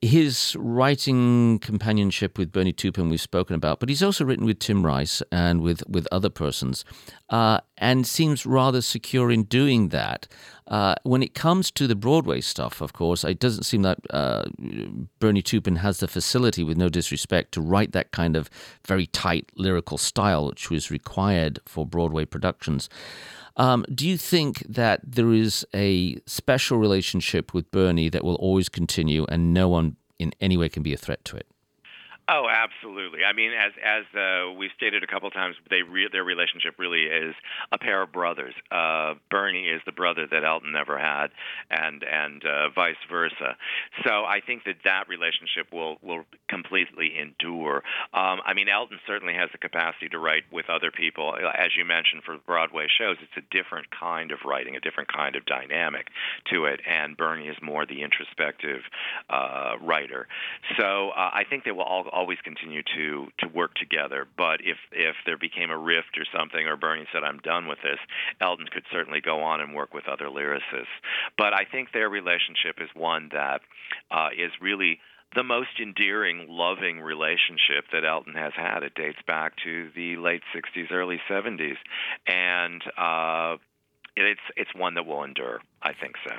his writing companionship with Bernie Taupin we've spoken about, but he's also written with Tim Rice and with, with other persons uh, and seems rather secure in doing that. Uh, when it comes to the Broadway stuff, of course, it doesn't seem that uh, Bernie Taupin has the facility, with no disrespect, to write that kind of very tight lyrical style which was required for Broadway productions. Um, do you think that there is a special relationship with Bernie that will always continue and no one in any way can be a threat to it? Oh, absolutely. I mean, as as uh, we've stated a couple of times, they re- their relationship really is a pair of brothers. Uh, Bernie is the brother that Elton never had, and and uh, vice versa. So I think that that relationship will, will completely endure. Um, I mean, Elton certainly has the capacity to write with other people. As you mentioned, for Broadway shows, it's a different kind of writing, a different kind of dynamic to it, and Bernie is more the introspective uh, writer. So uh, I think they will all always continue to, to work together, but if, if there became a rift or something, or Bernie said, I'm done with this, Elton could certainly go on and work with other lyricists. But I think their relationship is one that uh, is really the most endearing, loving relationship that Elton has had. It dates back to the late sixties, early seventies, and uh, it's it's one that will endure. I think so.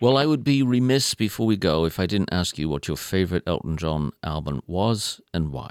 Well, I would be remiss before we go if I didn't ask you what your favorite Elton John album was and why.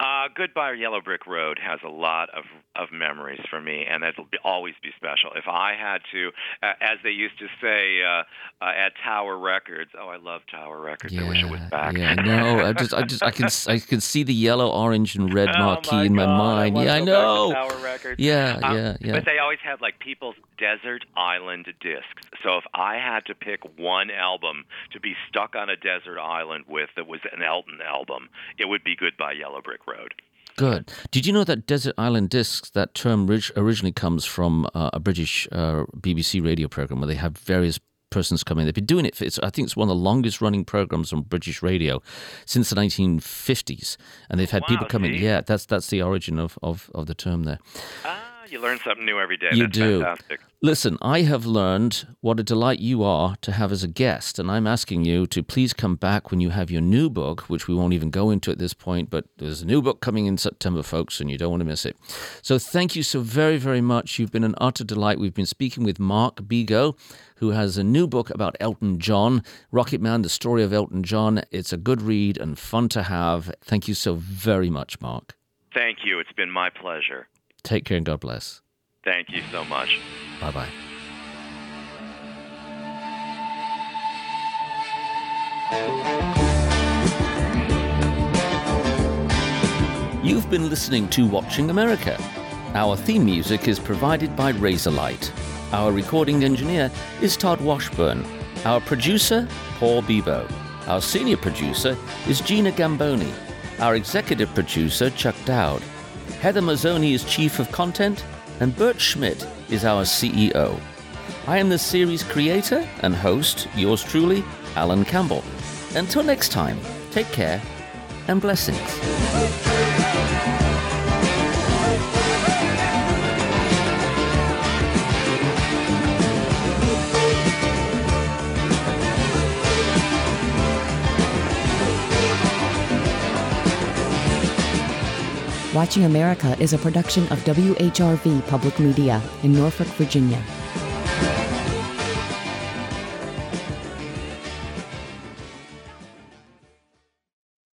Uh, Goodbye Yellow Brick Road has a lot of, of memories for me, and it'll be, always be special. If I had to, uh, as they used to say uh, uh, at Tower Records, oh, I love Tower Records. Yeah, I wish it was back. Yeah, no, I just, I just, I can, I can see the yellow, orange, and red oh marquee my in my God, mind. I yeah, I know. Tower Records. Yeah, um, yeah, yeah. But they always had like people's Desert Island Discs. So if I had to pick one album to be stuck on a desert island with that was an Elton album, it would be Goodbye Yellow Brick Road. Road. Good. Did you know that Desert Island Discs, that term originally comes from uh, a British uh, B B C radio program where they have various persons come in? They've been doing it for, it's, I think it's one of the longest running programs on British radio since the nineteen fifties. And they've had wow, people come geez. in. Yeah, that's that's the origin of, of, of the term there. Ah, you learn something new every day. You that's do. Fantastic. Listen, I have learned what a delight you are to have as a guest, and I'm asking you to please come back when you have your new book, which we won't even go into at this point, but there's a new book coming in September, folks, and you don't want to miss it. So thank you so very, very much. You've been an utter delight. We've been speaking with Mark Bego, who has a new book about Elton John, Rocket Man, The Story of Elton John. It's a good read and fun to have. Thank you so very much, Mark. Thank you. It's been my pleasure. Take care and God bless. Thank you so much. Bye-bye. You've been listening to Watching America. Our theme music is provided by Razorlight. Our recording engineer is Todd Washburn. Our producer, Paul Bebo. Our senior producer is Gina Gamboni. Our executive producer, Chuck Dowd. Heather Mazzoni is chief of content, and Bert Schmidt is our C E O. I am the series creator and host, yours truly, Alan Campbell. Until next time, take care and blessings. Watching America is a production of W H R V Public Media in Norfolk, Virginia.